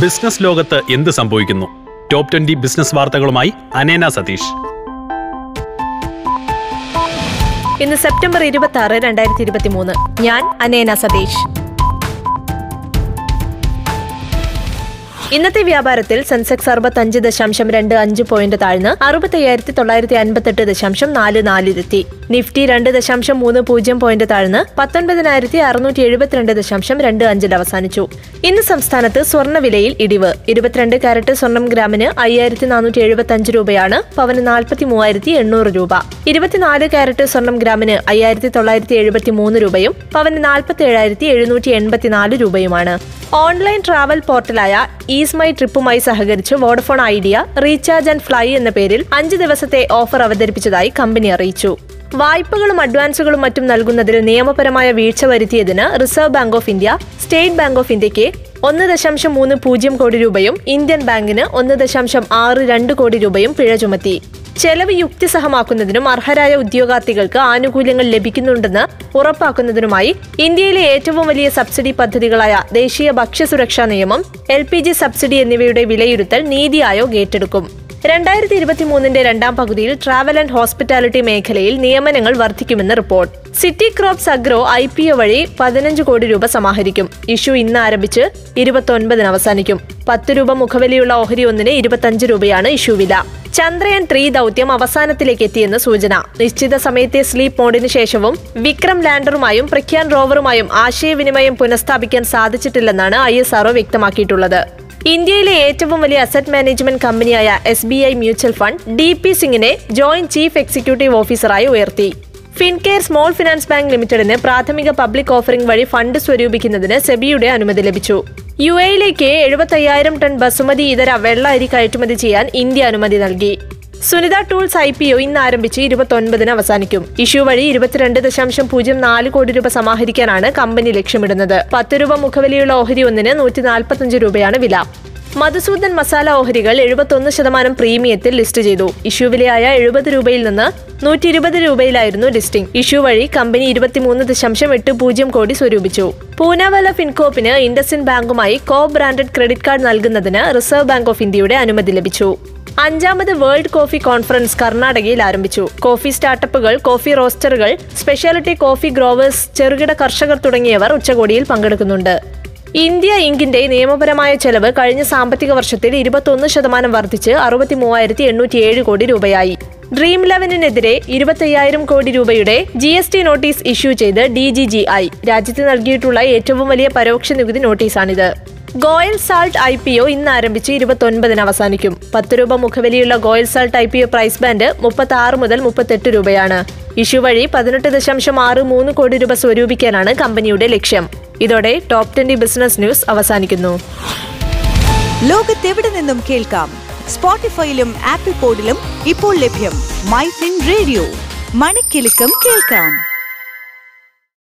Business ലോകത്ത് എന്ത് സംഭവിക്കുന്നു? ടോപ്പ് 20 ബിസിനസ് വാർത്തകളുമായി അനേന സതീഷ്. ഇന്ന് സെപ്റ്റംബർ 26, 2023. ഞാൻ അനേന സതീഷ്. ഇന്നത്തെ വ്യാപാരത്തിൽ സെൻസെക്സ് 65.25 പോയിന്റ് താഴ്ന്ന് 65,958.44. നിഫ്റ്റി 2.30 പോയിന്റ് താഴ്ന്ന് 19,672.25 അവസാനിച്ചു. ഇന്ന് സംസ്ഥാനത്ത് സ്വർണ്ണവിലയിൽ ഇടിവ്. 22 കാരറ്റ് സ്വർണം ഗ്രാമിന് 5,475 രൂപയാണ്, പവന് 43,800 രൂപ. 24 കാരറ്റ് സ്വർണം ഗ്രാമിന് 5,973 രൂപയും പവന് 47,784 രൂപയുമാണ്. ഓൺലൈൻ ട്രാവൽ പോർട്ടലായ ഈസ് മൈ ട്രിപ്പുമായി സഹകരിച്ച് Vodafone Idea recharge and fly എന്ന പേരിൽ 5 ദിവസത്തെ ഓഫർ അവതരിപ്പിച്ചതായി കമ്പനി അറിയിച്ചു. വായ്പകളും അഡ്വാൻസുകളും മറ്റും നൽകുന്നതിൽ നിയമപരമായ വീഴ്ച വരുത്തിയതിന് Reserve Bank of India State Bank of ഇന്ത്യയ്ക്ക് 1.30 കോടി രൂപയും ഇന്ത്യൻ ബാങ്കിന് 1.62 കോടി രൂപയും പിഴ ചുമത്തി. ചെലവ് യുക്തിസഹമാക്കുന്നതിനും അർഹരായ ഉദ്യോഗാർത്ഥികൾക്ക് ആനുകൂല്യങ്ങൾ ലഭിക്കുന്നുണ്ടെന്ന് ഉറപ്പാക്കുന്നതിനുമായി ഇന്ത്യയിലെ ഏറ്റവും വലിയ സബ്സിഡി പദ്ധതികളായ ദേശീയ ഭക്ഷ്യസുരക്ഷാ നിയമം, LPG സബ്സിഡി എന്നിവയുടെ വിലയിരുത്തൽ നീതി ആയോഗ് ഏറ്റെടുക്കും. 2023 രണ്ടാം പകുതിയിൽ ട്രാവൽ ആൻഡ് ഹോസ്പിറ്റാലിറ്റി മേഖലയിൽ നിയമനങ്ങൾ വർദ്ധിക്കുമെന്ന് report. City crops agro IPO വഴി 15 കോടി രൂപ സമാഹരിക്കും. ഇഷ്യൂ ഇന്ന് ആരംഭിച്ച് 29 അവസാനിക്കും. 10 രൂപ മുഖവിലയുള്ള ഓഹരി ഒന്നിന് 25 രൂപയാണ് ഇഷ്യൂ വില. Chandrayaan 3 ദൌത്യം അവസാനത്തിലേക്ക് എത്തിയെന്ന് സൂചന. നിശ്ചിത സമയത്തെ സ്ലീപ്പ് മോഡിന് ശേഷവും വിക്രം ലാൻഡറുമായും പ്രഖ്യാൻ റോവറുമായും ആശയവിനിമയം പുനഃസ്ഥാപിക്കാൻ സാധിച്ചിട്ടില്ലെന്നാണ് ISRO വ്യക്തമാക്കിയിട്ടുള്ളത്. ഇന്ത്യയിലെ ഏറ്റവും വലിയ അസറ്റ് മാനേജ്മെന്റ് കമ്പനിയായ SBI മ്യൂച്വൽ ഫണ്ട് DP സിംഗിനെ ജോയിന്റ് ചീഫ് എക്സിക്യൂട്ടീവ് ഓഫീസറായി ഉയർത്തി. ഫിൻകെയർ സ്മോൾ ഫിനാൻസ് ബാങ്ക് ലിമിറ്റഡിന് പ്രാഥമിക പബ്ലിക് ഓഫറിംഗ് വഴി ഫണ്ട് സ്വരൂപിക്കുന്നതിന് സെബിയുടെ അനുമതി ലഭിച്ചു. UAE യിലേക്ക് 70,000 ടൺ ബസുമതി ഇതര വെള്ള അരി കയറ്റുമതി ചെയ്യാൻ ഇന്ത്യ അനുമതി നൽകി. സുനിത ടൂൾസ് IPO ഇന്ന് ആരംഭിച്ച് 29 അവസാനിക്കും. ഇഷ്യൂ വഴി 22.04 കോടി രൂപ സമാഹരിക്കാനാണ് കമ്പനി ലക്ഷ്യമിടുന്നത്. 10 രൂപ മുഖവിലയുള്ള ഓഹരി ഒന്നിന് 145 രൂപയാണ് വില. മധുസൂദൻ മസാല ഓഹരികൾ 71% പ്രീമിയത്തിൽ ലിസ്റ്റ് ചെയ്തു. ഇഷ്യൂ വിലയായ 70 രൂപയിൽ നിന്ന് 120 രൂപയിലായിരുന്നു ലിസ്റ്റിംഗ്. ഇഷ്യൂ വഴി കമ്പനി 23.80 കോടി സ്വരൂപിച്ചു. പൂനാവല ഫിൻകോപ്പിന് ഇൻഡസിൻ ബാങ്കുമായി കോ ബ്രാൻഡഡ് ക്രെഡിറ്റ് കാർഡ് നൽകുന്നതിന് റിസർവ് ബാങ്ക് ഓഫ് ഇന്ത്യയുടെ അനുമതി ലഭിച്ചു. 5ാമത് വേൾഡ് കോഫി കോൺഫറൻസ് കർണാടകയിൽ ആരംഭിച്ചു. കോഫി സ്റ്റാർട്ടപ്പുകൾ, കോഫി റോസ്റ്ററുകൾ, സ്പെഷ്യാലിറ്റി കോഫി ഗ്രോവേഴ്സ്, ചെറുകിട കർഷകർ തുടങ്ങിയവർ ഉച്ചകോടിയിൽ പങ്കെടുക്കുന്നുണ്ട്. ഇന്ത്യ ഇങ്കിന്റെ നിയമപരമായ ചെലവ് കഴിഞ്ഞ സാമ്പത്തിക വർഷത്തിൽ 21% വർദ്ധിച്ച് 63,807 കോടി രൂപയായി. Dream11-നെതിരെ 25,000 കോടി രൂപയുടെ GST നോട്ടീസ് ഇഷ്യൂ ചെയ്ത് DGGI. രാജ്യത്ത് നൽകിയിട്ടുള്ള ഏറ്റവും വലിയ പരോക്ഷ നികുതി നോട്ടീസാണിത്. ഗോയൽ സാൾട്ട് IPO ഇന്ന് ആരംഭിച്ച് 29 അവസാനിക്കും. 10 രൂപ മുഖവിലയുള്ള Goyal salt IPO price band 36 മുതൽ 38 രൂപയാണ്. ഇഷ്യൂ വഴി 18.63 കോടി രൂപ സ്വരൂപിക്കാനാണ് കമ്പനിയുടെ ലക്ഷ്യം. ഇതോടെ ടോപ്പ് 20 ബിസിനസ് ന്യൂസ് അവസാനിക്കുന്നു. ലോകത്തെവിടെ നിന്നും കേൾക്കാം. സ്പോട്ടിഫൈയിലും ആപ്പിൾ പോഡിലും ഇപ്പോൾ ലഭ്യം. മൈ ഫിൻ റേഡിയോ മണിക്കിലുക്കം കേൾക്കാം.